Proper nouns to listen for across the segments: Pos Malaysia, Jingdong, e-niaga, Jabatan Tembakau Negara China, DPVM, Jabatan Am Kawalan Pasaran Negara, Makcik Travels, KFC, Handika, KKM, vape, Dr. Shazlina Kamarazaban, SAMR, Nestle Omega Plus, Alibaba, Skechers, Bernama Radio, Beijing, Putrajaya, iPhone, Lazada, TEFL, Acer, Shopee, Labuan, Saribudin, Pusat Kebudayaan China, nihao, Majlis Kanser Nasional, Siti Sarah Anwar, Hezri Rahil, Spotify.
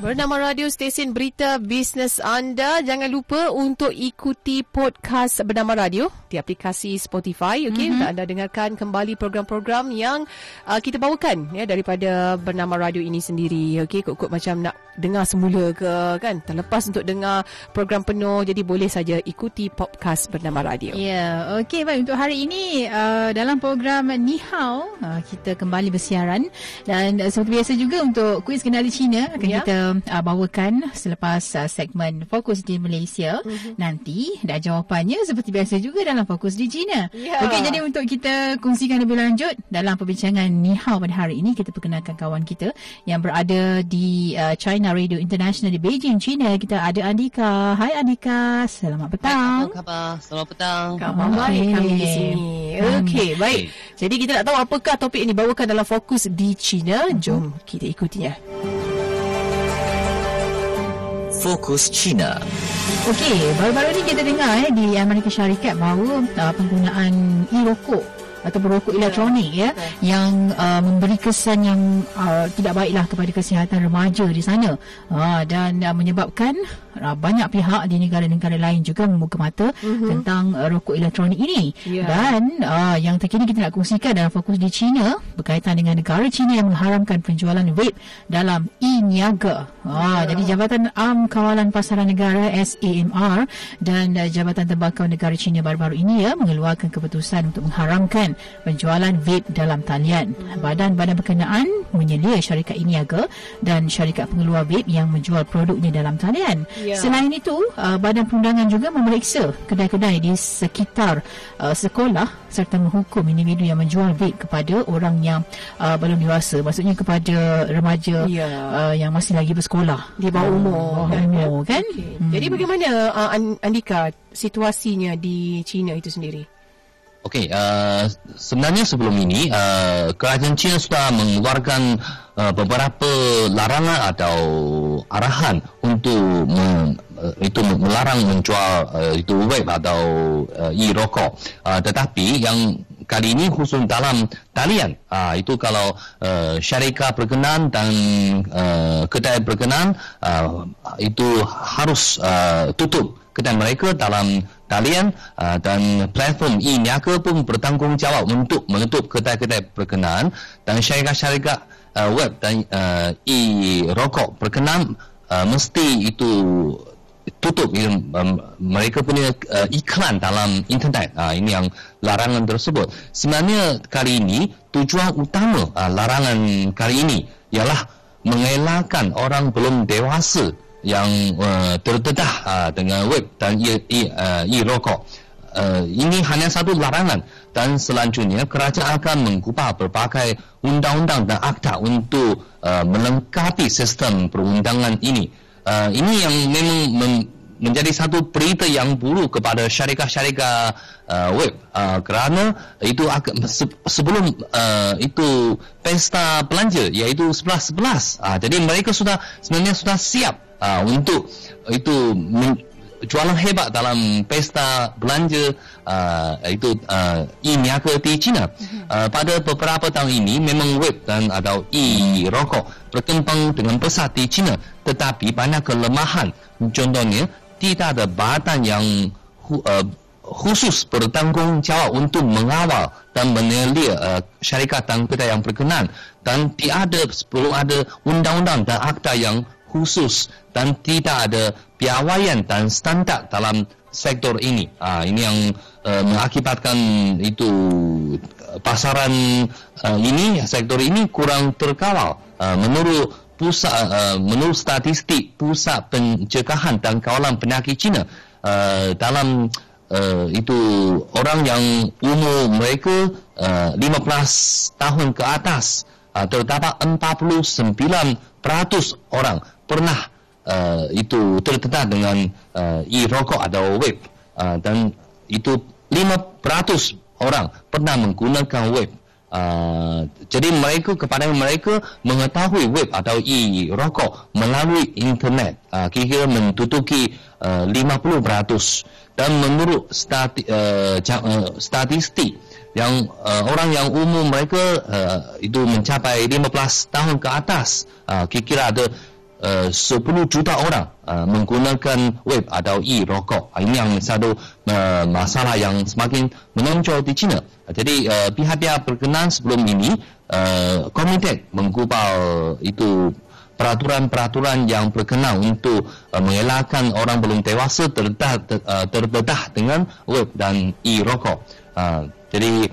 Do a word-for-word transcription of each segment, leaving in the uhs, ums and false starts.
Bernama Radio, stesen berita bisnes anda. Jangan lupa untuk ikuti podcast Bernama Radio di aplikasi Spotify. Okay? Mm-hmm. Untuk anda dengarkan kembali program-program yang uh, kita bawakan ya, daripada Bernama Radio ini sendiri. Okay? Kut-kut macam nak dengar semula ke kan? Terlepas untuk dengar program penuh. Jadi boleh saja ikuti podcast Bernama Radio. Ya, yeah. Okey, baik. Untuk hari ini uh, dalam program Nihao uh, kita kembali bersiaran. Dan uh, seperti biasa juga untuk kuis kenali China akan yeah. kita Uh, bawakan selepas uh, segmen Fokus di Malaysia mm-hmm. nanti. Dan jawapannya seperti biasa juga dalam Fokus di China. yeah. Okey, jadi untuk kita kongsikan lebih lanjut dalam perbincangan Nihao pada hari ini, kita perkenalkan kawan kita yang berada di uh, China Radio International di Beijing, China. Kita ada Handika. Hai Handika, selamat petang. Hai, apa khabar? Selamat petang. Khabar baik kami di sini. Okey, um, baik. Jadi kita nak tahu apakah topik ini bawakan dalam Fokus di China. Jom kita ikutinya. Fokus China. Okey, baru-baru ni kita dengar eh, di Amerika Syarikat bahawa uh, penggunaan e-rokok atau rokok elektronik ya, yang uh, memberi kesan yang uh, tidak baiklah kepada kesihatan remaja di sana, uh, dan uh, menyebabkan uh, banyak pihak di negara-negara lain juga membuka mata uh-huh. tentang uh, rokok elektronik ini. yeah. Dan uh, yang terkini kita nak kongsikan dalam Fokus di China berkaitan dengan negara China yang mengharamkan penjualan vape dalam e-niaga. uh, yeah. Jadi Jabatan Am Kawalan Pasaran Negara S A M R dan uh, Jabatan Tembakau Negara China baru-baru ini ya, mengeluarkan keputusan untuk mengharamkan penjualan vape dalam talian. Badan-badan berkenaan menyelia syarikat e-niaga dan syarikat pengeluar vape yang menjual produknya dalam talian. yeah. Selain itu, uh, badan perundangan juga memeriksa kedai-kedai di sekitar uh, sekolah serta menghukum individu yang menjual vape kepada orang yang uh, belum dewasa, maksudnya kepada remaja yeah. uh, yang masih lagi bersekolah di bawah umur, uh, umur kan. okay. hmm. Jadi bagaimana uh, Handika situasinya di China itu sendiri? Okey, uh, sebenarnya sebelum ini uh, kerajaan China sudah mengeluarkan uh, beberapa larangan atau arahan untuk mem, uh, itu melarang menjual uh, itu vape atau uh, e-rokok. Uh, tetapi yang kali ini khusus dalam talian. Uh, itu kalau uh, syarikat berkenan dan uh, kedai berkenan uh, itu harus uh, tutup kedai mereka dalam talian, uh, dan platform e-niaga pun bertanggungjawab untuk menutup kedai-kedai berkenaan, dan syarikat-syarikat uh, web dan uh, e-rokok berkenaan uh, mesti itu tutup um, mereka punya uh, iklan dalam internet. Uh, ini yang larangan tersebut. Sebenarnya kali ini tujuan utama uh, larangan kali ini ialah mengelakkan orang belum dewasa yang uh, terdedah uh, dengan web dan e, e, uh, e-rokok. Uh, ini hanya satu larangan, dan selanjutnya kerajaan akan mengubah berbagai undang-undang dan akta untuk uh, melengkapi sistem perundangan ini. Uh, ini yang memang men- menjadi satu berita yang buruk kepada syarikat-syarikat uh, web, uh, kerana itu akan, se- sebelum uh, itu pesta belanja iaitu sebelas sebelas. Uh, jadi mereka sudah sebenarnya sudah siap uh, untuk itu men- jualan hebat dalam pesta belanja uh, itu uh, e-niaga di China. Uh, pada beberapa tahun ini memang web dan atau e-rokok berkembang dengan pesat di China, tetapi banyak kelemahan. Contohnya, tidak ada badan yang uh, khusus bertanggungjawab untuk mengawal dan menelia uh, syarikat dan kedai yang berkenaan, dan tiada perlu ada undang-undang dan akta yang khusus, dan tidak ada piawaian dan standar dalam sektor ini. Uh, ini yang uh, mengakibatkan itu pasaran uh, ini, sektor ini kurang terkawal. Uh, menurut pusat uh, menurut statistik Pusat Pencegahan dan Kawalan Penyakit China, uh, dalam uh, itu orang yang umur mereka uh, lima belas tahun ke atas, uh, terdapat empat puluh sembilan peratus orang pernah uh, itu terdedah dengan uh, e-rokok atau vape, uh, dan itu lima peratus orang pernah menggunakan vape. Uh, jadi mereka kepada mereka mengetahui vape atau e-rokok melalui internet uh, kira-kira menduduki uh, lima puluh peratus dan menurut stati, uh, statistik yang uh, orang yang umur mereka uh, itu mencapai lima belas tahun ke atas uh, kira-kira ada uh, sepuluh juta orang uh, menggunakan vape atau e-rokok. Ini yang satu uh, masalah yang semakin menonjol di China. Jadi uh, pihak-pihak berkenaan sebelum ini uh, komited menggubal itu peraturan-peraturan yang berkenaan untuk uh, mengelakkan orang belum dewasa terdedah, ter, uh, terdedah dengan vape dan e-rokok. Uh, jadi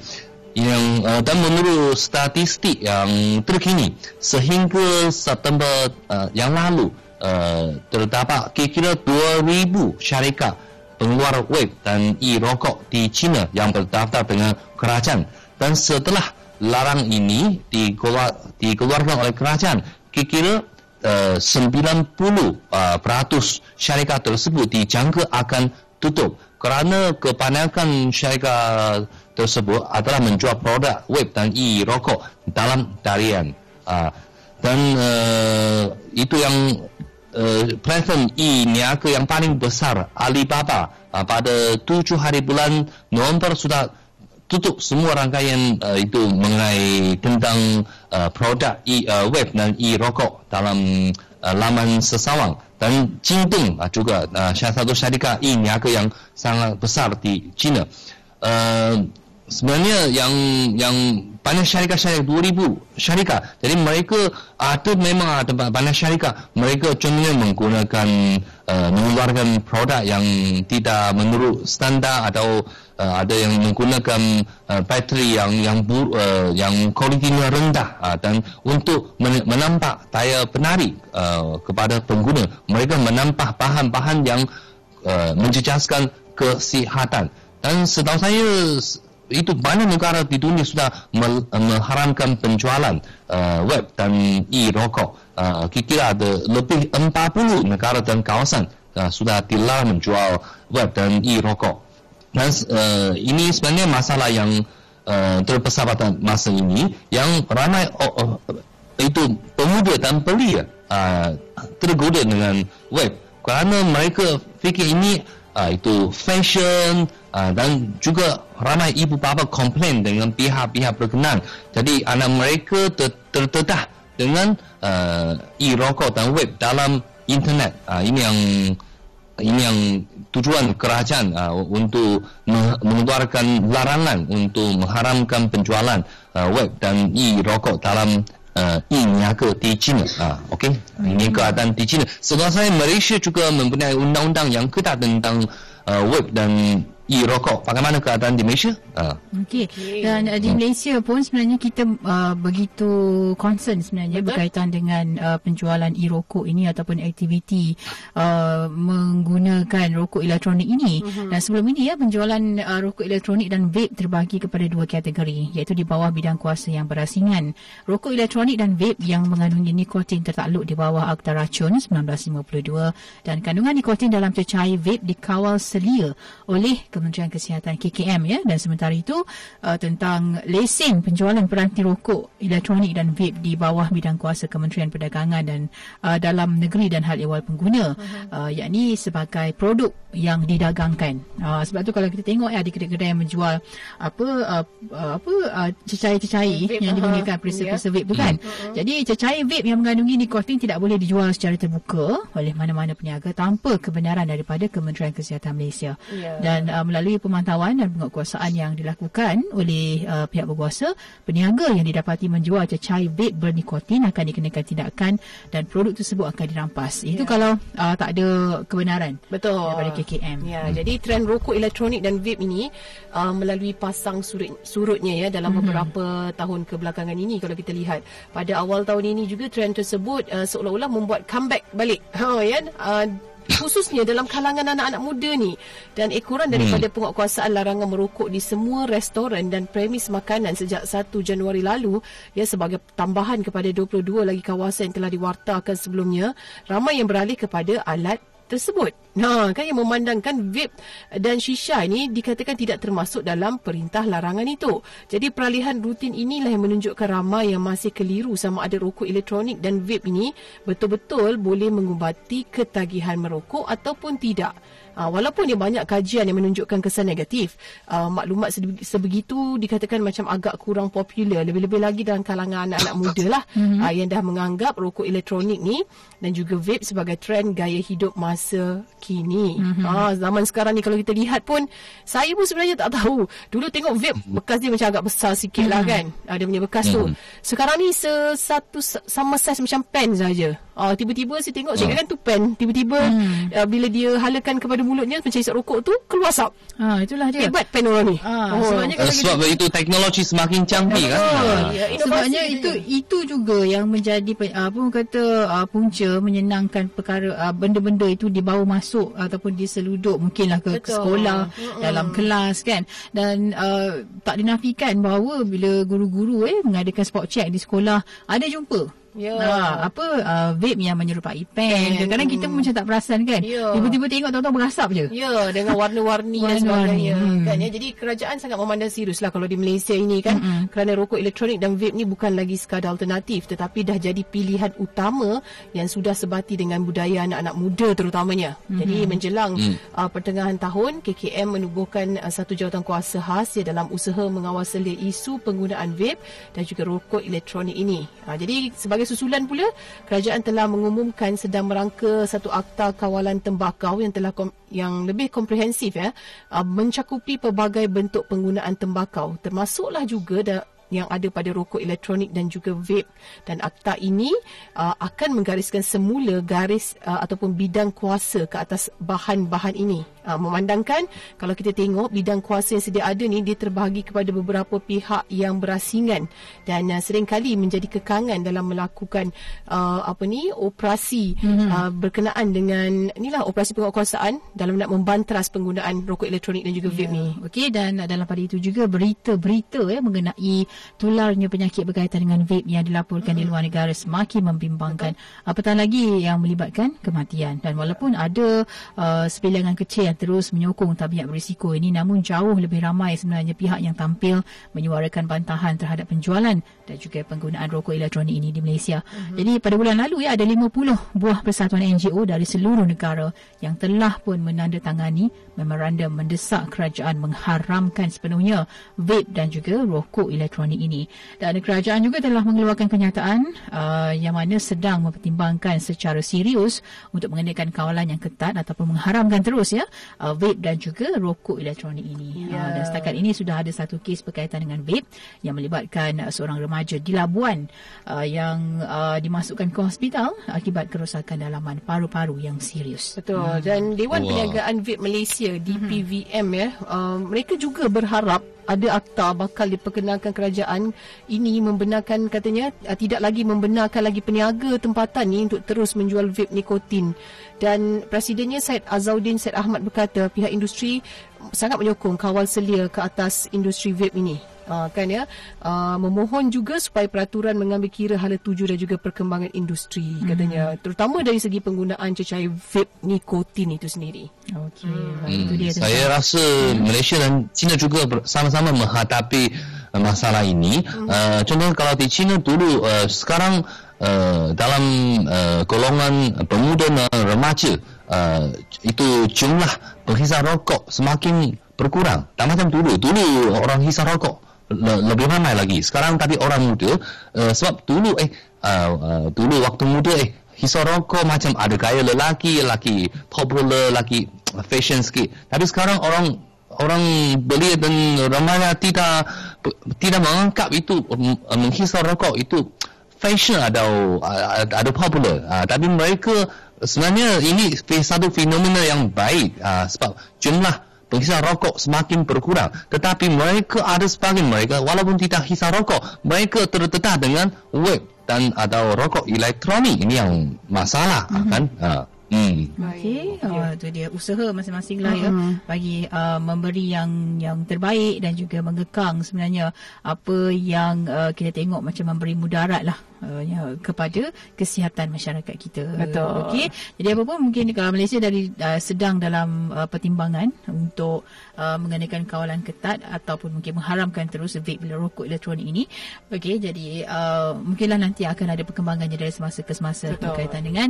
yang uh, dan menurut statistik yang terkini sehingga September uh, yang lalu uh, terdapat kira-kira dua ribu syarikat pengeluar vape dan e-rokok di China yang terdaftar dengan kerajaan, dan setelah larang ini dikeluar, dikeluarkan oleh kerajaan, kira-kira uh, sembilan puluh peratus uh, syarikat tersebut dijangka akan tutup kerana kebanyakan syarikat tersebut adalah menjual produk vape dan e-rokok dalam talian uh, dan uh, itu yang Uh, platform e-niaga yang paling besar Alibaba uh, pada tujuh hari bulan November sudah tutup semua rangkaian uh, itu mengenai tentang uh, produk e, uh, vape dan e-rokok dalam uh, laman sesawang, dan Jingdong uh, juga uh, salah satu syarikat e-niaga yang sangat besar di China. Uh, sebenarnya yang yang banyak syarikat-syarikat dua ribu syarikat. Jadi mereka ada memang ada banyak syarikat. Mereka contohnya menggunakan uh, mengeluarkan produk yang tidak menurut standar atau uh, ada yang menggunakan uh, bateri yang yang bur, uh, yang kualitinya rendah uh, dan untuk menambah daya penari uh, kepada pengguna, mereka menambah bahan-bahan yang uh, menjejaskan kesihatan. Dan setahu saya itu banyak negara di dunia sudah mengharamkan penjualan uh, web dan e-rokok. Uh, kira-kira ada lebih empat puluh negara dan kawasan uh, sudah dilarang menjual web dan e-rokok. Dan uh, ini sebenarnya masalah yang uh, terbesar pada masa ini, yang ramai oh, oh, itu pemuda dan belia uh, tergoda dengan web kerana mereka fikir ini uh, itu fashion. Uh, dan juga ramai ibu bapa komplain dengan pihak-pihak berkenaan. Jadi anak mereka ter- terdedah dengan uh, e-rokok dan web dalam internet. Uh, ini yang ini yang tujuan kerajaan uh, untuk mengeluarkan larangan untuk mengharamkan penjualan uh, web dan e-rokok dalam uh, e-niaga di China. Uh, Okey, ini keadaan di China. Setelah saya, Malaysia juga mempunyai undang-undang yang ketat tentang uh, web dan e-rokok. Bagaimana keadaan di Malaysia? Uh. Okey. Dan uh, di Malaysia pun sebenarnya kita uh, begitu concern sebenarnya. Betul. Berkaitan dengan uh, penjualan e-rokok ini ataupun aktiviti uh, menggunakan rokok elektronik ini. Uh-huh. Dan sebelum ini ya, penjualan uh, rokok elektronik dan vape terbahagi kepada dua kategori, iaitu di bawah bidang kuasa yang berasingan. Rokok elektronik dan vape yang mengandungi nikotin tertakluk di bawah Akta Racun seribu sembilan ratus lima puluh dua dan kandungan nikotin dalam cecair vape dikawal selia oleh Kementerian Kesihatan K K M ya. Dan sementara itu uh, tentang lesen penjualan peranti rokok elektronik dan vape di bawah bidang kuasa Kementerian Perdagangan dan uh, Dalam Negeri dan Hal Ehwal Pengguna, uh, yakni sebagai produk yang didagangkan. Uh, sebab tu kalau kita tengok ya, ada kedai-kedai yang menjual apa uh, uh, apa uh, cecair-cecair vape yang digunakan perisa-perisa vape tu kan. Uh-huh. Jadi cecair vape yang mengandungi nikotin tidak boleh dijual secara terbuka oleh mana-mana peniaga tanpa kebenaran daripada Kementerian Kesihatan Malaysia. Yeah. Dan uh, melalui pemantauan dan penguatkuasaan yang dilakukan oleh uh, pihak berkuasa, peniaga yang didapati menjual cecair vape bernikotin akan dikenakan tindakan dan produk tersebut akan dirampas. Yeah. Itu kalau uh, tak ada kebenaran. Betul. Daripada K K M. Ya, yeah, hmm. Jadi trend rokok elektronik dan vape ini uh, melalui pasang surut, surutnya ya dalam mm-hmm. beberapa tahun kebelakangan ini. Kalau kita lihat pada awal tahun ini juga, trend tersebut uh, seolah-olah membuat comeback balik. Oh ya. Yeah? Uh, khususnya dalam kalangan anak-anak muda ni, dan ekoran daripada penguatkuasaan larangan merokok di semua restoran dan premis makanan sejak satu Januari lalu ya, sebagai tambahan kepada dua puluh dua lagi kawasan yang telah diwartakan sebelumnya, ramai yang beralih kepada alat tersebut. Ha, kan, yang memandangkan vape dan shisha ini dikatakan tidak termasuk dalam perintah larangan itu. Jadi peralihan rutin inilah yang menunjukkan ramai yang masih keliru sama ada rokok elektronik dan vape ini betul-betul boleh mengubati ketagihan merokok ataupun tidak. Ha, walaupun dia banyak kajian yang menunjukkan kesan negatif, uh, maklumat sebegitu dikatakan macam agak kurang popular, lebih-lebih lagi dalam kalangan anak-anak muda lah, mm-hmm. uh, yang dah menganggap rokok elektronik ni dan juga vape sebagai trend gaya hidup masa kini. Mm-hmm. Ha, zaman sekarang ni kalau kita lihat pun, saya pun sebenarnya tak tahu. Dulu tengok vape, bekas dia macam agak besar sikit lah, mm-hmm. kan, uh, dia punya bekas mm-hmm. tu. Sekarang ni sesatu sama saiz macam pen saja. Uh, tiba-tiba saya tengok, saya katakan tu pen. Tiba-tiba hmm. uh, bila dia halakan kepada mulutnya macam isap rokok tu, keluar asap. Ha, itulah dia. Hebat pen orang ni. Ha, oh. Sebabnya kalau sebab kita... itu teknologi semakin canggih, oh, kan. Ya, sebabnya itu dia. Itu juga yang menjadi apa kata uh, punca menyenangkan perkara uh, benda-benda itu dibawa masuk ataupun diseludup mungkinlah ke, ke sekolah, mm-hmm. dalam kelas, kan. Dan uh, tak dinafikan bahawa bila guru-guru eh mengadakan spot check di sekolah, ada jumpa Ya. Ha, apa uh, vape yang menyerupai pen. Kadang-kadang kita pun macam tak perasan, kan. Ya. Tiba-tiba tengok tuan-tuan berasap je. Ya, dengan warna-warni dan sebagainya. Hmm. Kan, ya? Jadi kerajaan sangat memandang seriuslah kalau di Malaysia ini, kan. Hmm. Kerana rokok elektronik dan vape ni bukan lagi sekadar alternatif tetapi dah jadi pilihan utama yang sudah sebati dengan budaya anak-anak muda terutamanya. Hmm. Jadi menjelang hmm. uh, pertengahan tahun, K K M menubuhkan uh, satu jawatan kuasa khas dalam usaha mengawasali isu penggunaan vape dan juga rokok elektronik ini. Uh, jadi sebagai susulan pula, kerajaan telah mengumumkan sedang merangka satu akta kawalan tembakau yang telah kom- yang lebih komprehensif, ya, mencakupi pelbagai bentuk penggunaan tembakau, termasuklah juga da- yang ada pada rokok elektronik dan juga vape. Dan akta ini uh, akan menggariskan semula garis uh, ataupun bidang kuasa ke atas bahan-bahan ini. Uh, memandangkan kalau kita tengok bidang kuasa yang sedia ada ni, dia terbahagi kepada beberapa pihak yang berasingan dan uh, seringkali menjadi kekangan dalam melakukan uh, apa ni operasi mm-hmm. uh, berkenaan dengan inilah operasi penguatkuasaan dalam nak membantras penggunaan rokok elektronik dan juga vape yeah. ni. Okey, dan dalam pada itu juga berita-berita eh mengenai tularnya penyakit berkaitan dengan vape yang dilaporkan hmm. di luar negara semakin membimbangkan. Betul. Apatah lagi yang melibatkan kematian. Dan walaupun ada uh, sebilangan kecil yang terus menyokong tabiat berisiko ini, namun jauh lebih ramai sebenarnya pihak yang tampil menyuarakan bantahan terhadap penjualan dan juga penggunaan rokok elektronik ini di Malaysia. Hmm. Jadi pada bulan lalu, ya, ada lima puluh buah persatuan N G O dari seluruh negara yang telah pun menandatangani memorandum mendesak kerajaan mengharamkan sepenuhnya vape dan juga rokok elektronik ini. Dan kerajaan juga telah mengeluarkan kenyataan uh, yang mana sedang mempertimbangkan secara serius untuk mengenakan kawalan yang ketat ataupun mengharamkan terus ya uh, vape dan juga rokok elektronik ini. Yeah. Uh, dan setakat ini sudah ada satu kes berkaitan dengan vape yang melibatkan uh, seorang remaja di Labuan uh, yang uh, dimasukkan ke hospital akibat kerosakan dalaman paru-paru yang serius. Betul. Hmm. Dan Dewan wow. Perniagaan Vape Malaysia D P V M hmm. ya, uh, mereka juga berharap ada akta bakal diperkenalkan kerajaan ini membenarkan, katanya tidak lagi membenarkan lagi peniaga tempatan ni untuk terus menjual vape nikotin. Dan Presidennya Syed Azauddin Syed Ahmad berkata pihak industri sangat menyokong kawal selia ke atas industri vape ini. Uh, kan ya uh, memohon juga supaya peraturan mengambil kira hala tuju dan juga perkembangan industri katanya, mm. terutama dari segi penggunaan cecair vape nikotin itu sendiri. Okey, mm. itu dia. Saya rasa mm. Malaysia dan China juga sama-sama menghadapi uh, masalah ini. Mm. Uh, contohnya kalau di China dulu, uh, sekarang uh, dalam uh, golongan pemuda dan remaja uh, itu jumlah penghisap rokok semakin berkurang. Tak macam dulu. Dulu orang hisap rokok Le- lebih ramai lagi. Sekarang tapi orang muda uh, sebab dulu eh uh, uh, dulu waktu muda eh hisap rokok macam ada gaya lelaki, lelaki popular, lelaki fashion sikit. Tapi sekarang orang orang belia dan ramai tidak tidak menganggap itu um, menghisap rokok itu fashion atau uh, atau popular. Uh, tapi mereka sebenarnya ini satu fenomena yang baik uh, sebab jumlah penghisap rokok semakin berkurang, tetapi mereka ada sebagian mereka walaupun tidak hisap rokok, mereka terdedah dengan web dan atau rokok elektronik. Ini yang masalah, mm-hmm. kan? Uh. Hmm. Okey, oh, itu dia usaha masing-masing lah ya uh-huh. bagi uh, memberi yang yang terbaik dan juga mengekang sebenarnya apa yang uh, kita tengok macam memberi mudarat lah uh, ya, kepada kesihatan masyarakat kita. Betul. Okey. Jadi apa pun mungkin kalau Malaysia dari uh, sedang dalam uh, pertimbangan untuk uh, mengenakan kawalan ketat ataupun mungkin mengharamkan terus vape bila rokok elektronik ini. Okey, jadi uh, mungkinlah nanti akan ada perkembangannya dari semasa ke semasa berkaitan dengan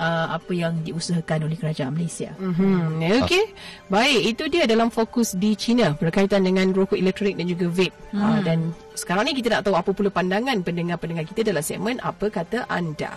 uh, apa yang diusahakan oleh kerajaan Malaysia. Mhm. Okey. Baik, itu dia dalam fokus di China berkaitan dengan rokok elektronik dan juga vape. Hmm. Uh, dan sekarang ni kita nak tahu apa pula pandangan pendengar-pendengar kita dalam segmen Apa Kata Anda.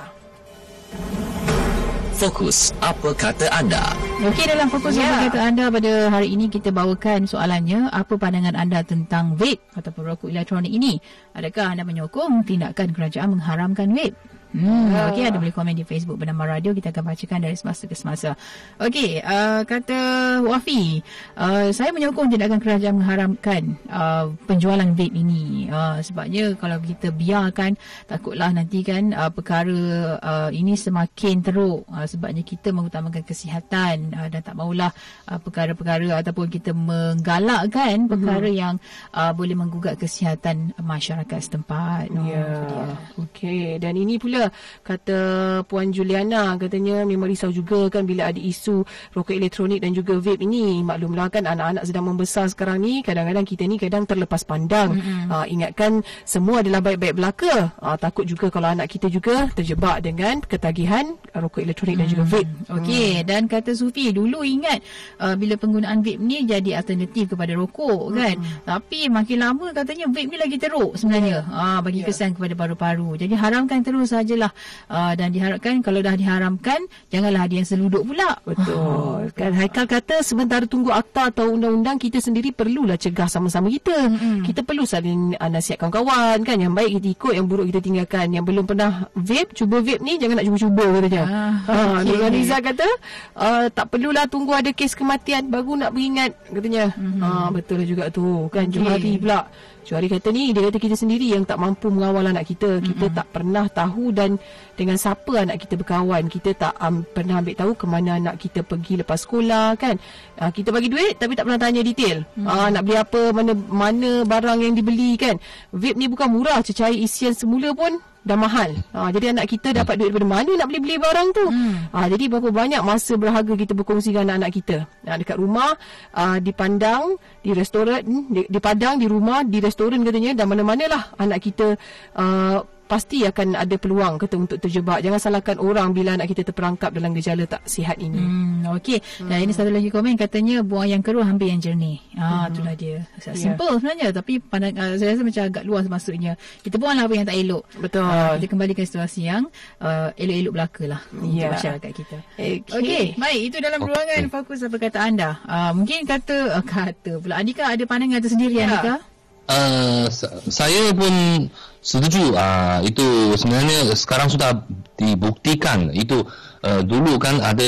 Fokus Apa Kata Anda. Okey, dalam Fokus yeah. Apa Kata Anda pada hari ini kita bawakan soalannya, apa pandangan anda tentang vape ataupun rokok elektronik ini? Adakah anda menyokong tindakan kerajaan mengharamkan vape? Hmm, ah. Okey, ada boleh komen di Facebook Bernama Radio. Kita akan bacakan dari semasa ke semasa. Okey, uh, kata Wafi, uh, saya menyokong tindakan kerajaan mengharamkan uh, penjualan vape ini. Uh, sebabnya kalau kita biarkan, takutlah nanti kan uh, perkara uh, ini semakin teruk. Uh, sebabnya kita mengutamakan kesihatan uh, dan tak maulah uh, perkara-perkara ataupun kita menggalakkan perkara hmm. yang uh, boleh menggugat kesihatan masyarakat setempat. Oh, ya. Yeah. Okey, dan ini pula kata Puan Juliana, katanya memang risau juga kan bila ada isu rokok elektronik dan juga vape ini. Maklumlah kan anak-anak sedang membesar sekarang ni, kadang-kadang kita ni kadang terlepas pandang. Mm-hmm. Aa, ingatkan semua adalah baik-baik belaka. Aa, takut juga kalau anak kita juga terjebak dengan ketagihan rokok elektronik mm-hmm. dan juga vape. Okey, mm. dan kata Sufi, dulu ingat uh, bila penggunaan vape ni jadi alternatif kepada rokok kan. Mm-hmm. Tapi makin lama katanya vape ni lagi teruk sebenarnya. Yeah. Aa, bagi yeah. kesan kepada paru-paru. Jadi haramkan terus saja. Lah. Uh, dan diharapkan kalau dah diharamkan, janganlah ada yang seluduk pula. Betul. Ha, kan Haikal kata sementara tunggu akta atau undang-undang, kita sendiri perlulah cegah sama-sama kita. Mm-hmm. Kita perlu saling uh, nasihat kawan-kawan kan. Yang baik kita ikut, yang buruk kita tinggalkan. Yang belum pernah vape, cuba vape ni jangan nak cuba-cuba katanya. Ah, ha, okay. Riza kata uh, tak perlulah tunggu ada kes kematian baru nak beringat katanya. Mm-hmm. Ha, betul juga tu kan. Okay. Jumari pula. Juari kata ni, dia kata kita sendiri yang tak mampu mengawal anak kita. Kita mm-hmm. tak pernah tahu dan dengan siapa anak kita berkawan. Kita tak um, pernah ambil tahu ke mana anak kita pergi lepas sekolah kan. Uh, kita bagi duit tapi tak pernah tanya detail. Mm-hmm. Uh, nak beli apa, mana mana barang yang dibeli kan. Vape ni bukan murah, cecair isian semula pun dah mahal. Ha, jadi anak kita dapat duit daripada mana nak beli-beli barang tu. Hmm. Ha, jadi berapa banyak masa berharga kita berkongsi dengan anak-anak kita. Ha, dekat rumah, uh, di pandang, di restoran, di, di padang, di rumah, di restoran katanya. Dan mana-manalah anak kita uh, pasti akan ada peluang kata untuk terjebak. Jangan salahkan orang bila anak kita terperangkap dalam gejala tak sihat ini. Hmm, okey. Dan hmm. ini satu lagi komen, katanya buang yang keruh ambil yang jernih. Ah, hmm. itulah dia. Simple yeah. sebenarnya tapi pandang, uh, saya rasa macam agak luas maksudnya. Kita buanglah apa yang tak elok. Betul. Uh, kita kembalikan situasi yang uh, elok-elok belakalah yeah. untuk masyarakat kita. Okey. Okay. Baik, itu dalam ruangan okay. Fokus Apa Kata Anda. Uh, mungkin kata uh, kata pula Andika ada pandangan tersendiri yeah. Andika? Uh, saya pun setuju. Uh, itu sebenarnya sekarang sudah dibuktikan. Itu uh, dulu kan ada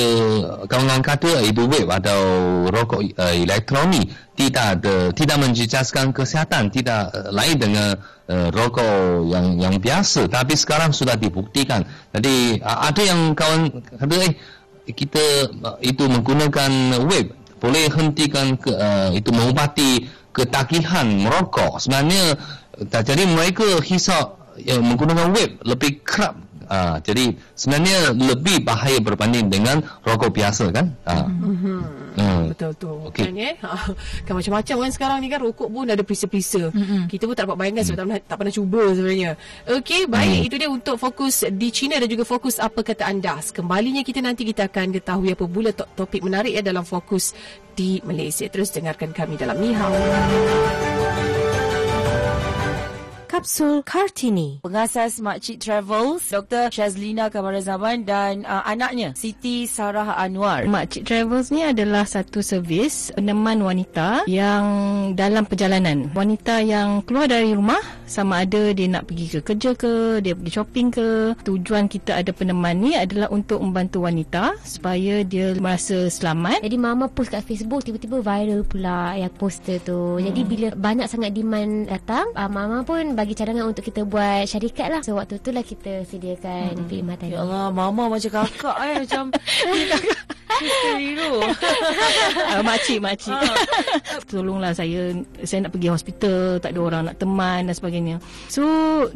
kawan-kawan kata itu vape atau rokok uh, elektronik tidak uh, tidak menjejaskan kesihatan, tidak uh, lain dengan uh, rokok yang yang biasa. Tapi sekarang sudah dibuktikan. Jadi uh, ada yang kawan kata eh, kita uh, itu menggunakan vape boleh hentikan ke, uh, itu mengubati ketagihan merokok. Sebenarnya jadi mereka hisap ya, menggunakan vape lebih kerap. Ha, jadi sebenarnya lebih bahaya berbanding dengan rokok biasa kan. Ha. Mm-hmm. Hmm. Betul tu okay. kan, eh? Ha, kan macam-macam kan sekarang ni kan. Rokok pun ada perisa-perisa. Mm-hmm. Kita pun tak dapat bayangkan sebab mm-hmm. tak, tak pernah cuba sebenarnya. Okey, baik mm. itu dia untuk Fokus di China dan juga Fokus Apa Kata Anda. Kembalinya kita nanti kita akan ketahui apa pula to- topik menarik ya dalam Fokus di Malaysia. Terus dengarkan kami dalam Nihao. Kapsul Kartini. Pengasas Makcik Travels, Doktor Shazlina Kamarazaban dan uh, anaknya Siti Sarah Anwar. Makcik Travels ni adalah satu servis peneman wanita yang dalam perjalanan. Wanita yang keluar dari rumah, sama ada dia nak pergi ke kerja ke, dia pergi shopping ke. Tujuan kita ada peneman ni adalah untuk membantu wanita supaya dia merasa selamat. Jadi mama post kat Facebook, tiba-tiba viral pula yang poster tu. Hmm. Jadi bila banyak sangat demand datang, uh, mama pun bagi cadangan untuk kita buat syarikat lah. So waktu tu lah kita sediakan hmm. perkhidmatan. Ya Allah, mama macam kakak eh. Macam kakak. Sister hero. uh, makcik, makcik. Uh. Tolonglah saya, saya nak pergi hospital, tak ada orang nak teman dan sebagainya. So,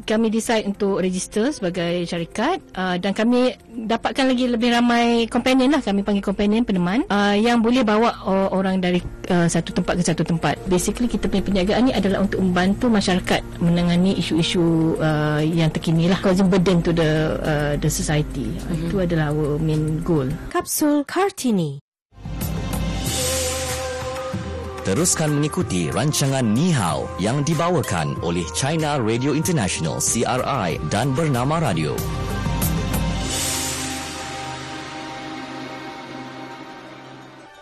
kami decide untuk register sebagai syarikat uh, dan kami dapatkan lagi lebih ramai companion lah. Kami panggil companion, peneman uh, yang boleh bawa uh, orang dari uh, satu tempat ke satu tempat. Basically, kita punya perniagaan ni adalah untuk membantu masyarakat menangani isu-isu uh, yang terkini lah. Causing burden to the, uh, the society. Mm-hmm. Itu adalah our main goal. Kapsul Kartini. Teruskan mengikuti rancangan Nihao yang dibawakan oleh China Radio International C R I dan Bernama Radio.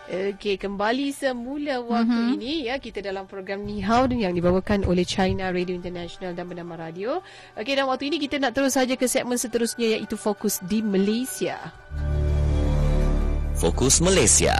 Okey, kembali semula waktu mm-hmm. ini ya, kita dalam program Nihao yang dibawakan oleh China Radio International dan Bernama Radio. Okey, dan waktu ini kita nak terus saja ke segmen seterusnya, iaitu Fokus di Malaysia. Fokus Malaysia.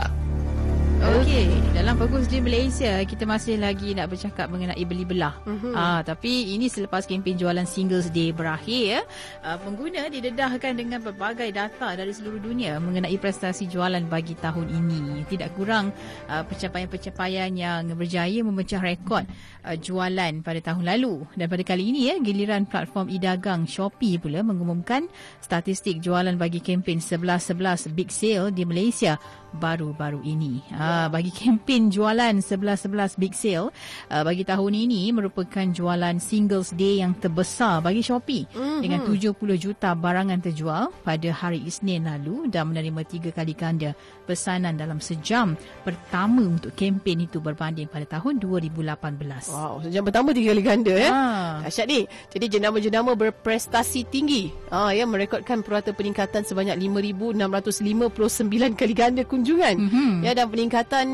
Okey, dalam Fokus di Malaysia kita masih lagi nak bercakap mengenai beli belah. Mm-hmm. Ah, tapi ini selepas kempen jualan Singles Day berakhir, ah, pengguna didedahkan dengan berbagai data dari seluruh dunia mengenai prestasi jualan bagi tahun ini. Tidak kurang ah, pencapaian-pencapaian yang berjaya memecah rekod ah, jualan pada tahun lalu. Dan pada kali ini ya, giliran platform e-dagang Shopee pula mengumumkan statistik jualan bagi kempen sebelas sebelas Big Sale di Malaysia baru-baru ini. Ha, bagi kempen jualan sebelas sebelas Big Sale uh, bagi tahun ini merupakan jualan Singles Day yang terbesar bagi Shopee, mm-hmm. dengan tujuh puluh juta barangan terjual pada hari Isnin lalu dan menerima tiga kali ganda pesanan dalam sejam pertama untuk kempen itu berbanding pada tahun dua ribu lapan belas. Wow, sejam pertama tiga kali ganda ya. Ha. Dahsyat ni. Jadi jenama-jenama berprestasi tinggi ah, ya, merekodkan purata peningkatan sebanyak lima ribu enam ratus lima puluh sembilan kali ganda kunjungan. Mm-hmm. Ya, dan peningkatan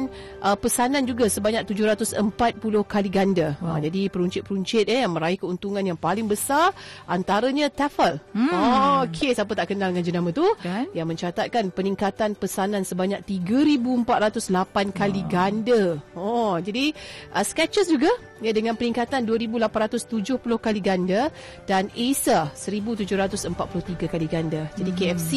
uh, pesanan juga sebanyak tujuh ratus empat puluh kali ganda. Wow. Ha, jadi peruncit-peruncit eh, yang meraih keuntungan yang paling besar antaranya T E F L. Hmm. Oh, okey, siapa tak kenal dengan jenama tu? Kan? Yang mencatatkan peningkatan pesanan sebanyak tiga ribu empat ratus lapan kali wow. ganda. Oh, jadi uh, Skechers juga ya, dengan peningkatan dua ribu lapan ratus tujuh puluh kali ganda dan Acer seribu tujuh ratus empat puluh tiga kali ganda. Jadi hmm. K F C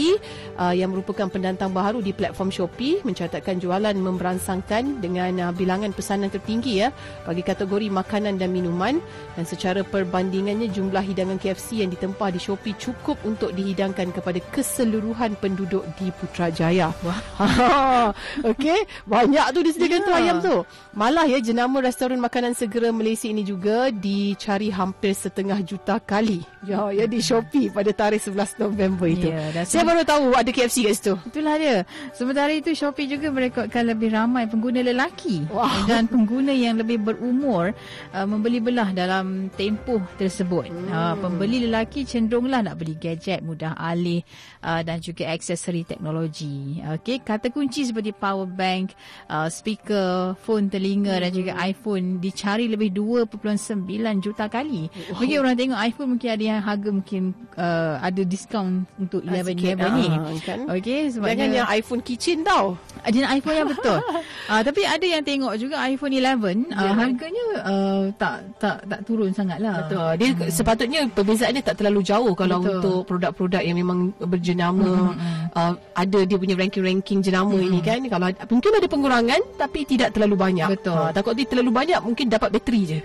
uh, yang merupakan pendatang baru di platform Shopee mencatatkan jualan memberangsangkan dengan uh, bilangan pesanan tertinggi ya bagi kategori makanan dan minuman, dan secara perbandingannya jumlah hidangan K F C yang ditempah di Shopee cukup untuk dihidangkan kepada keseluruhan penduduk di Putrajaya. Okey, banyak tu disediakan yeah. tu ayam tu. Malah ya, jenama restoran makanan segera Malaysia ini juga dicari hampir setengah juta kali ya, ya di Shopee pada tarikh sebelas November itu. Yeah, saya baru tahu ada K F C kat situ. Itulah dia. Sementara itu Shopee juga merekodkan lebih ramai pengguna lelaki wow. dan pengguna yang lebih berumur uh, membeli belah dalam tempoh tersebut. Hmm. Uh, pembeli lelaki cenderunglah nak beli gadget mudah alih uh, dan juga aksesori teknologi. Okey, kata kunci seperti power bank, uh, speaker, phone telinga hmm. dan juga iPhone dicari lebih dua perpuluhan sembilan juta kali. Wow. Mungkin orang tengok iPhone mungkin ada yang harga mungkin uh, ada diskaun untuk eleven eleven ah, ni. Kan? Okey, sebabnya jangan yang iPhone kitchen tau. Ada iPhone yang betul. Uh, tapi ada yang tengok juga iPhone eleven uh, harganya uh, tak tak tak turun sangatlah. Betul. Dia hmm. sepatutnya perbezaannya tak terlalu jauh kalau betul. Untuk produk-produk yang memang berjenama hmm. uh, ada dia punya ranking-ranking jenama hmm. ini kan. Kalau mungkin ada pengurangan tapi tidak terlalu banyak. Betul. Uh, takut dia terlalu banyak mungkin dapat bateri je.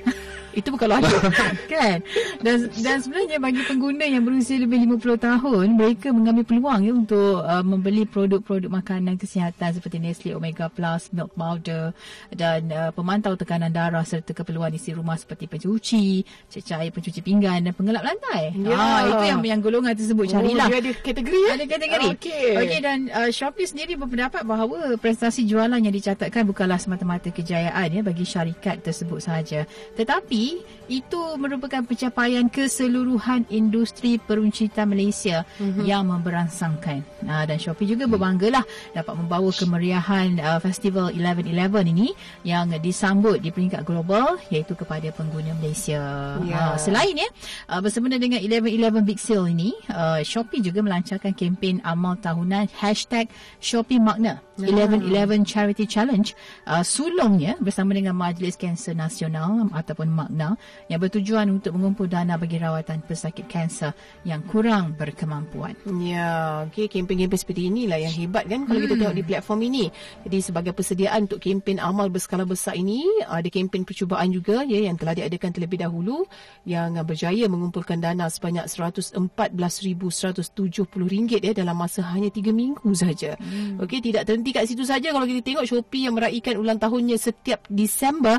Itu bukan laju kan. Dan dan sebenarnya bagi pengguna yang berusia lebih lima puluh tahun, mereka mengambil peluang ya untuk uh, membeli produk-produk makanan kesihatan seperti Nestle Omega Plus, milk powder dan uh, pemantau tekanan darah serta keperluan isi rumah seperti pencuci, cecah air pencuci pinggan dan pengelap lantai. Ya. Ah, itu yang yang golongan tersebut carilah. Oh, ada kategori ya? Ada kategori. Okey. Okey, dan uh, Shopee sendiri berpendapat bahawa prestasi jualan yang dicatatkan bukanlah semata-mata kejayaan ya bagi syarikat tersebut sahaja, tetapi itu merupakan pencapaian keseluruhan industri peruncitan Malaysia mm-hmm. yang memberangsangkan. Nah, dan Shopee juga berbanggalah dapat membawa kemeriahan uh, Festival eleven eleven ini yang disambut di peringkat global iaitu kepada pengguna Malaysia. Yeah. Uh, selain ya, uh, bersama dengan eleven eleven Big Sale ini, uh, Shopee juga melancarkan kempen amal tahunan hashtag Shopee Magna eleven eleven Charity Challenge uh, sulungnya bersama dengan Majlis Kanser Nasional ataupun Mak bermakna yang bertujuan untuk mengumpul dana bagi rawatan pesakit kanser yang kurang berkemampuan. Ya, okey, kempen-kempen seperti inilah yang hebat kan kalau hmm. kita tengok di platform ini. Jadi sebagai persediaan untuk kempen amal berskala besar ini, ada kempen percubaan juga ya yang telah diadakan terlebih dahulu yang berjaya mengumpulkan dana sebanyak seratus empat belas ribu seratus tujuh puluh ringgit ya dalam masa hanya tiga minggu saja. Hmm. Okey, tidak terhenti kat situ saja. Kalau kita tengok Shopee yang meraihkan ulang tahunnya setiap Disember.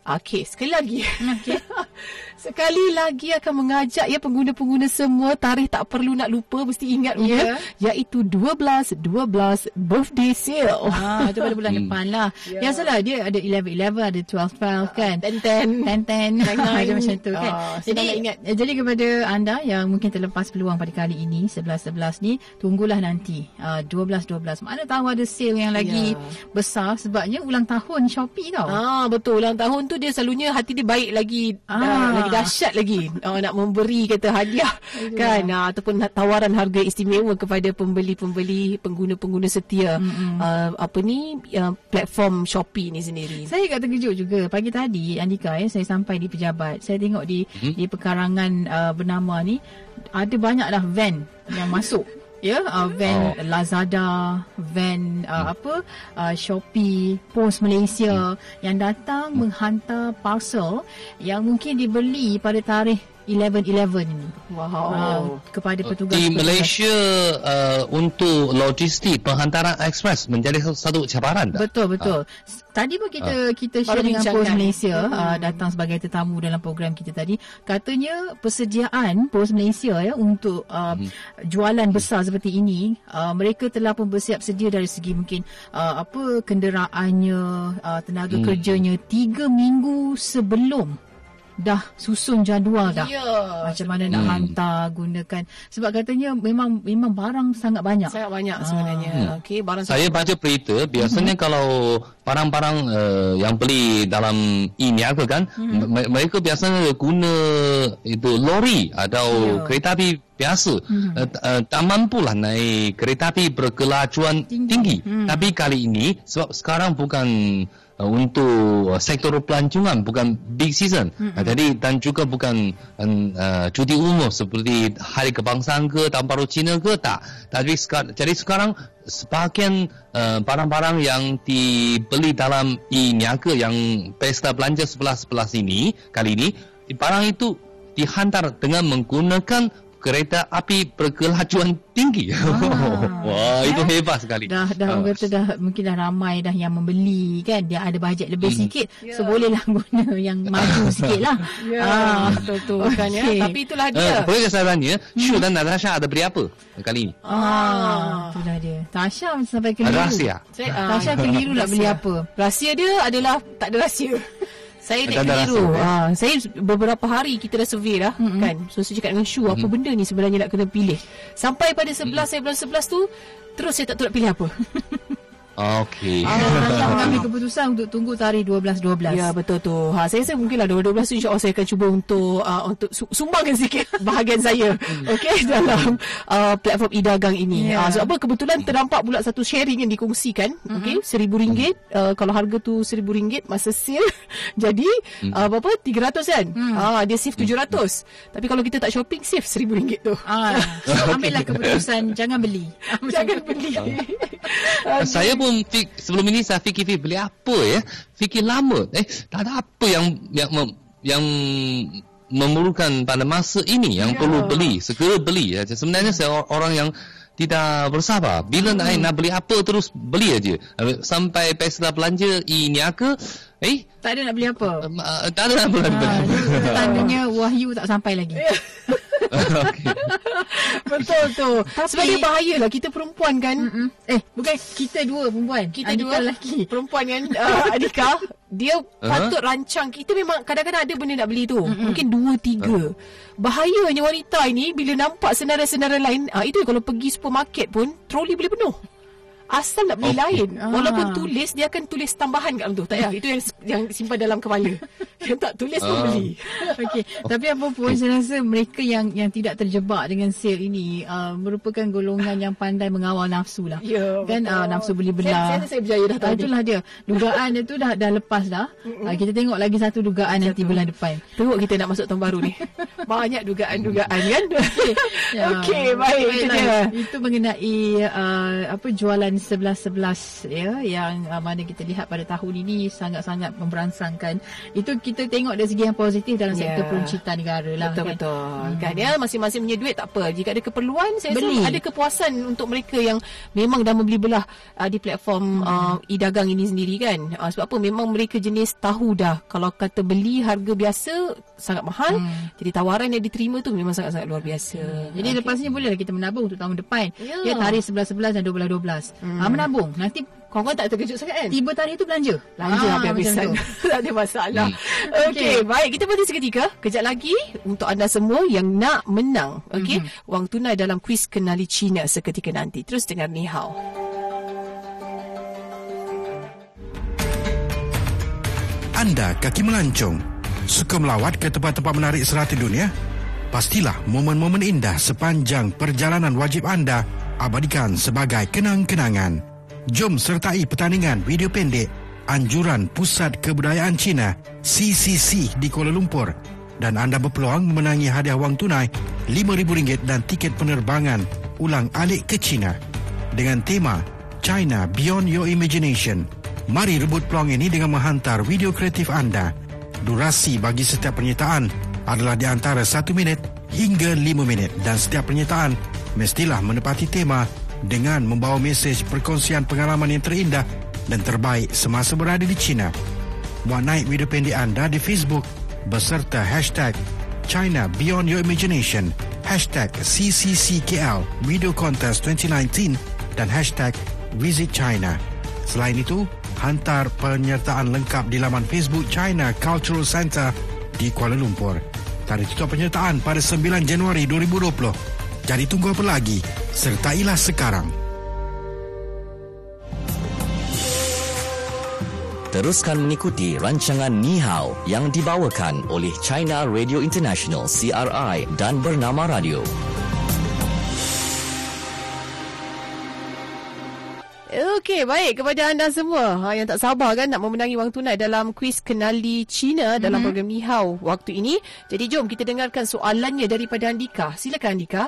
Okey, sekali lagi. Okay. Sekali lagi akan mengajak ya pengguna-pengguna semua, tarikh tak perlu nak lupa, mesti ingat yeah. ya, iaitu dua belas dua belas birthday sale. Ah, itu pada bulan hmm. depan lah. Yeah. Biasalah dia ada eleven eleven, ada twelve twelve kan. ten ten. Ada macam tu kan. Ah, jadi ingat, jadi kepada anda yang mungkin terlepas peluang pada kali ini eleven eleven ni, tunggulah nanti twelve twelve. Uh, Mana tahu ada sale yang lagi yeah. besar, sebabnya ulang tahun Shopee tau. Ah, betul, ulang tahun tu dia selalunya hati dia baik lagi, ah. uh, lagi dahsyat lagi uh, nak memberi kata hadiah kan uh, ataupun tawaran harga istimewa kepada pembeli-pembeli, pengguna-pengguna setia mm-hmm. uh, apa ni uh, platform Shopee ni sendiri. Saya agak terkejut juga pagi tadi Handika ya, saya sampai di pejabat, saya tengok di mm-hmm. di pekarangan uh, Bernama ni ada banyaklah van yang masuk. Ya, yeah, uh, van oh. Lazada, van uh, hmm. apa, uh, Shopee, Pos Malaysia hmm. yang datang hmm. menghantar parcel yang mungkin dibeli pada tarikh eleven eleven ini. Wow. Uh, kepada petugas di Malaysia uh, untuk logistik penghantaran ekspres menjadi satu cabaran. Dah? Betul betul. Uh. Tadi pun kita uh. kita share dengan Pos Malaysia hmm. uh, datang sebagai tetamu dalam program kita tadi. Katanya persediaan Pos Malaysia ya untuk uh, hmm. jualan besar seperti ini, uh, mereka telah pun bersiap sedia dari segi mungkin uh, apa kenderaannya, uh, tenaga hmm. kerjanya tiga minggu sebelum dah susun jadual dah yeah. macam mana nak hmm. hantar gunakan, sebab katanya memang memang barang sangat banyak sangat banyak ah. sebenarnya hmm. okey, barang saya sangat... baca berita biasanya hmm. kalau barang-barang uh, yang beli dalam e-niaga kan hmm. mereka biasanya guna itu lori atau yeah. kereta api biasa hmm. uh, uh, tak mampulah naik kereta api berkelajuan tinggi, tinggi. Hmm. Tapi kali ini sebab sekarang bukan untuk sektor pelancongan, bukan big season. Mm-hmm. Jadi dan juga bukan uh, cuti umum seperti hari kebangsaan ke, tahun baru Cina ke, tak. Tapi seka- jadi sekarang sebahagian uh, barang-barang yang dibeli dalam e-niaga yang pesta belanja sebelas sebelas ini kali ini, barang itu dihantar dengan menggunakan kereta api berkelajuan tinggi. Ah, wah, itu eh? hebat sekali. Dah dah uh. kata dah mungkin dah ramai dah yang membeli kan. Dia ada bajet lebih hmm. sikit. Yeah. So bolehlah guna yang maju sikitlah. Ya. Yeah. Ah, betul tu kan ya. Tapi itulah dia. Uh, boleh saya tanya, hmm. Shu dan Natasha ada beri apa kali ini? Ah, itulah dia. Tasha sampai keliru. Rahsia. Saya, uh, Tasha keliru nak beli apa. Rahsia dia adalah tak ada rahsia. Saya tak keliru. Ha, saya beberapa hari kita dah survey dah mm-hmm. kan. So saya cakap dengan Shu mm-hmm. apa benda ni sebenarnya nak kena pilih. Sampai pada sebelas mm-hmm. saya bulan sebelas tu terus saya tak tahu nak pilih apa. Okey. Ah, saya mengambil keputusan untuk tunggu tarikh twelve twelve. Ya, betul tu. Ha, saya rasa mungkinlah twelve twelve tu insya-Allah saya akan cuba untuk uh, untuk sumbangkan sikit bahagian saya. Okey, dalam uh, platform e-dagang ini. Yeah. Uh, sebab apa kebetulan terdampak pula satu sharing yang dikongsikan. Okey, one thousand ringgit uh, kalau harga tu one thousand ringgit masa sale jadi uh, berapa? three hundred kan? Mm. Uh, dia save seven hundred. Tapi kalau kita tak shopping save one thousand ringgit tu. Ah. So, ambillah keputusan jangan beli. Jangan beli. Saya pun Fik, sebelum ini saya fikir-fikir beli apa ya, fikir lama. Eh, tak ada apa yang yang yang memerlukan pada masa ini yang yeah. perlu beli, segera beli. Ya. Sebenarnya saya orang yang tidak bersabar. Bila nak hmm. nak beli apa terus beli aja. Sampai pesta belanja e-niaga, eh tak ada nak beli apa. Uh, tak ada nak beli apa. Ha, tandanya wahyu tak sampai lagi. Okay. Betul tu. Tapi, sebab dia bahayalah kita perempuan kan. Mm-mm. Eh, bukan kita dua perempuan. Kita Handika dua lelaki. Perempuan kan uh, Handika dia uh-huh. patut rancang. Kita memang kadang-kadang ada benda nak beli tu. Mm-mm. Mungkin dua tiga. Uh. Bahayanya wanita ini bila nampak senarai-senarai lain, uh, itu kalau pergi supermarket pun troli boleh penuh. asal nak beli okay. lain. Ah. Walaupun tulis, dia akan tulis tambahan kat dalam tu. Tak payah. Itu yang yang simpan dalam kepala. Yang tak tulis pun ah. beli. Okey. Oh. Tapi apa pun, saya rasa mereka yang yang tidak terjebak dengan sale ini uh, merupakan golongan yang pandai mengawal nafsu lah. Yeah, kan uh, nafsu beli benda. Saya, saya, saya berjaya dah tadi. Itulah dia. Dugaan dia tu dah, dah lepas dah. Uh, kita tengok lagi satu dugaan satu. nanti bulan depan. Tengok kita nak masuk tahun baru ni. Banyak dugaan-dugaan kan? Okey. Ya. Okey, baik. Itu, dia. Itu mengenai uh, apa jualan sebelas sebelas ya, yang uh, mana kita lihat pada tahun ini sangat-sangat memberangsangkan. Itu kita tengok dari segi yang positif dalam yeah. sektor peruncitan negara lah. Betul-betul kan? Betul. Hmm. Kan ya, masing-masing punya duit tak apa. Jika ada keperluan, saya rasa ada kepuasan untuk mereka yang memang dah membeli belah uh, di platform uh, e-dagang ini sendiri kan. Uh, sebab apa, memang mereka jenis tahu dah. Kalau kata beli harga biasa sangat mahal, hmm. jadi tawaran yang diterima tu memang sangat-sangat luar biasa. Hmm. Jadi okay. lepasnya bolehlah kita menabung untuk tahun depan. Ya, yeah. tarikh sebelas sebelas dan dua belas dua belas. Hmm. Ha, menabung. Nanti korang tak terkejut sangat kan? Tiba tarikh tu belanja. Belanja ah, habis-habisan. Tak ada masalah. Hmm. Okey, okay. baik. Kita berhenti seketika. Kejap lagi untuk anda semua yang nak menang. Okey, mm-hmm. wang tunai dalam kuis Kenali China seketika nanti. Terus dengar Nihao. Anda kaki melancong, suka melawat ke tempat-tempat menarik serata dunia? Pastilah momen-momen indah sepanjang perjalanan wajib anda abadikan sebagai kenang-kenangan. Jom sertai pertandingan video pendek anjuran Pusat Kebudayaan China C C C di Kuala Lumpur dan anda berpeluang memenangi hadiah wang tunai lima ribu ringgit dan tiket penerbangan ulang-alik ke China dengan tema China Beyond Your Imagination. Mari rebut peluang ini dengan menghantar video kreatif anda. Durasi bagi setiap penyertaan adalah di antara satu minit hingga lima minit dan setiap penyertaan mestilah menepati tema dengan membawa mesej perkongsian pengalaman yang terindah dan terbaik semasa berada di China. Muat naik video pendek anda di Facebook beserta hashtag China Beyond Your Imagination, hashtag C C C K L Video Contest dua ribu sembilan belas dan hashtag Visit China. Selain itu, hantar penyertaan lengkap di laman Facebook China Cultural Centre di Kuala Lumpur. Tarikh tutup penyertaan pada sembilan Januari dua ribu dua puluh. Jadi tunggu apa lagi? Sertailah sekarang. Teruskan mengikuti rancangan Nihao yang dibawakan oleh China Radio International C R I dan Bernama Radio. Okey, baik. Kepada anda semua ha, yang tak sabar kan nak memenangi wang tunai dalam kuis Kenali China dalam mm-hmm. program Nihao waktu ini. Jadi jom kita dengarkan soalannya daripada Handika. Silakan Handika.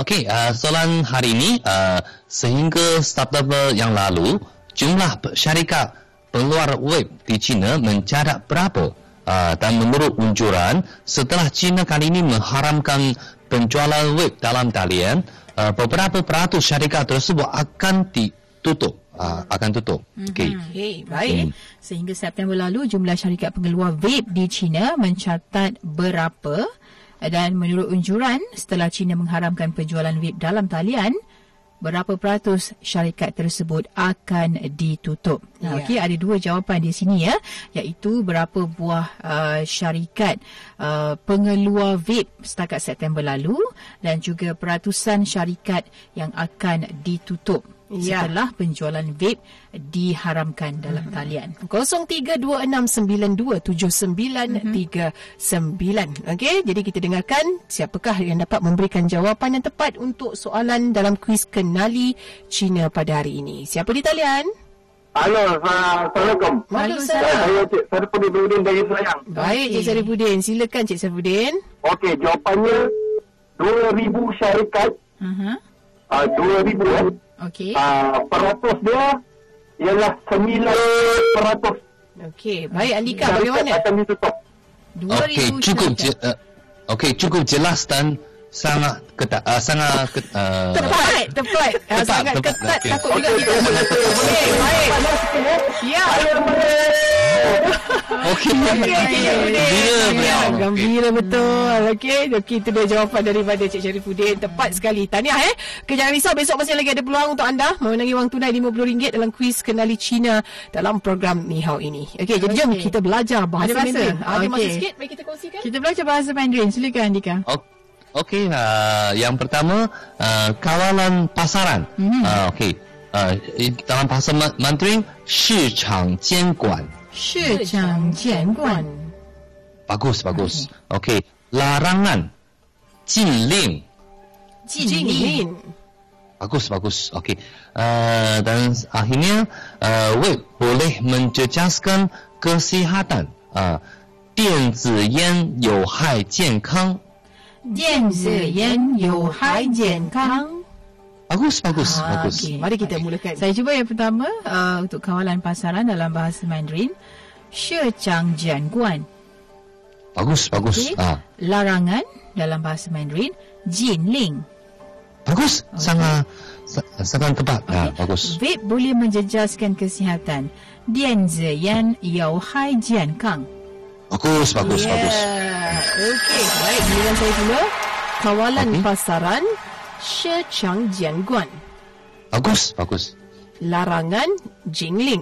Okey, uh, soalan hari ini, uh, sehingga September yang lalu, jumlah syarikat pengeluar web di China mencatat berapa? Uh, dan menurut unjuran, setelah China kali ini mengharamkan penjualan web dalam talian, uh, beberapa peratus syarikat tersebut akan ditutup. Uh, akan tutup. Okey. Okay, baik. Okay. Sehingga September lalu, jumlah syarikat pengeluar vape di China mencatat berapa? Dan menurut unjuran, setelah China mengharamkan penjualan vape dalam talian, berapa peratus syarikat tersebut akan ditutup? Yeah. Okey, ada dua jawapan di sini ya, iaitu berapa buah uh, syarikat uh, pengeluar vape setakat September lalu dan juga peratusan syarikat yang akan ditutup yeah. setelah penjualan vape diharamkan dalam hmm. talian. kosong tiga dua enam sembilan dua tujuh sembilan tiga sembilan. Okey, jadi kita dengarkan siapakah yang dapat memberikan jawapan yang tepat untuk soalan dalam kuis Kenali China pada hari ini. Siapa di talian? Halo, Assalamualaikum. Waalaikumsalam. Saya Cik Saribudin dari Selayang. Baik, Cik Saribudin. Silakan Cik Saribudin. Okey, jawapannya dua ribu syarikat. Uh-huh. Uh, dua ribu. Okey. Uh, peratus dia ialah sembilan peratus. Okey, baik Alika, bagaimana? Okey, cukup je, uh, okey, cukup jelas dan sangat ketat, uh, sangat ketat, uh, tepat, tepat, tepat, sangat tepat, ketat, okay. Takut okay. juga kita. Okey, baik. Ya. Okey, gembira, gembira betul. Okey, okey, itu dia jawapan daripada Cik Syarifudin. Tepat sekali. Tahniah eh. Okey, jangan risau, besok masih lagi ada peluang untuk anda memenangi wang tunai lima puluh ringgit dalam kuis Kenali China dalam program Nihao ini. Okey, jadi okay. jom kita belajar bahasa Mandarin. Ada masa okay. sikit, mari kita kongsikan. Kita belajar bahasa Mandarin. Silakan Andika. Okay. Okey, uh, yang pertama uh, kawalan pasaran. Mm-hmm. Uh, Okey, 呃dalam bahasa Mandarin 市场监管市场监管 bagus bagus okey larangan 禁令禁令 bagus bagus okey uh, dan akhirnya uh, vape boleh mencecahkan kesihatan uh, 电子烟有害健康电子烟有害健康 Bagus, bagus, ha, bagus okay. Mari kita mulakan. Saya cuba yang pertama uh, untuk kawalan pasaran dalam bahasa Mandarin She Chang Jian Guan Bagus, bagus okay. ha. Larangan dalam bahasa Mandarin Jin Ling Bagus, okay. sangat sangat tepat okay. ha, Bagus Vape boleh menjejaskan kesihatan Dian Zi Yan Yau Hai Jian Kang Bagus, bagus, yeah. bagus. Okey, baik. Bila saya dulu, kawalan okay. pasaran She Chang Jian Guan. Bagus, bagus. Larangan Jingling.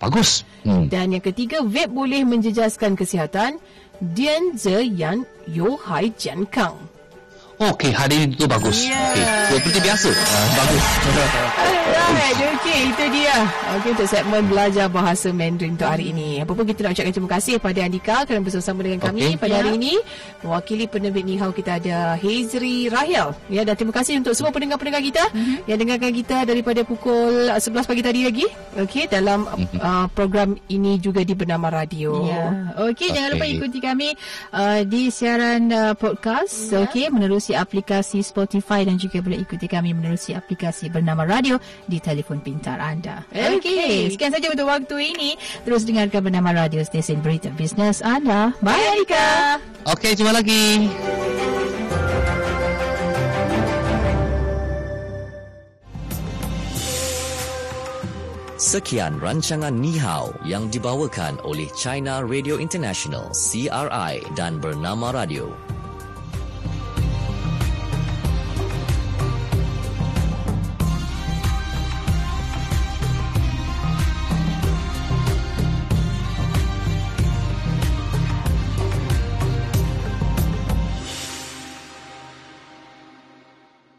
Bagus. Hmm. Dan yang ketiga, vape boleh menjejaskan kesihatan Dian Ze Yan Yo Hai Jian Kang. Okey, hari ini itu bagus. Yeah. Okey, seperti biasa. Uh, bagus. Alright, okey, itu dia. Okey, untuk segmen belajar bahasa Mandarin untuk hari ini. Apa pun kita nak ucapkan terima kasih kepada Handika kerana bersama-sama dengan kami okay. pada yeah. hari ini. Mewakili penerbit Nihao kita ada Hezri Rahil. Ya, dan terima kasih untuk semua pendengar-pendengar kita mm-hmm. yang dengarkan kita daripada pukul sebelas pagi tadi lagi. Okey, dalam mm-hmm. uh, program ini juga di Bernama Radio. Yeah. Okey, okay. jangan lupa ikuti kami uh, di siaran uh, podcast. Yeah. Okey, menerusi aplikasi Spotify dan juga boleh ikuti kami menerusi aplikasi Bernama Radio di telefon pintar anda. Okey, okay. sekian saja untuk waktu ini. Terus dengarkan Bernama Radio, stesen berita bisnes anda. Bye, Erika. Okey, jumpa lagi. Sekian rancangan Nihao yang dibawakan oleh China Radio International, C R I dan Bernama Radio.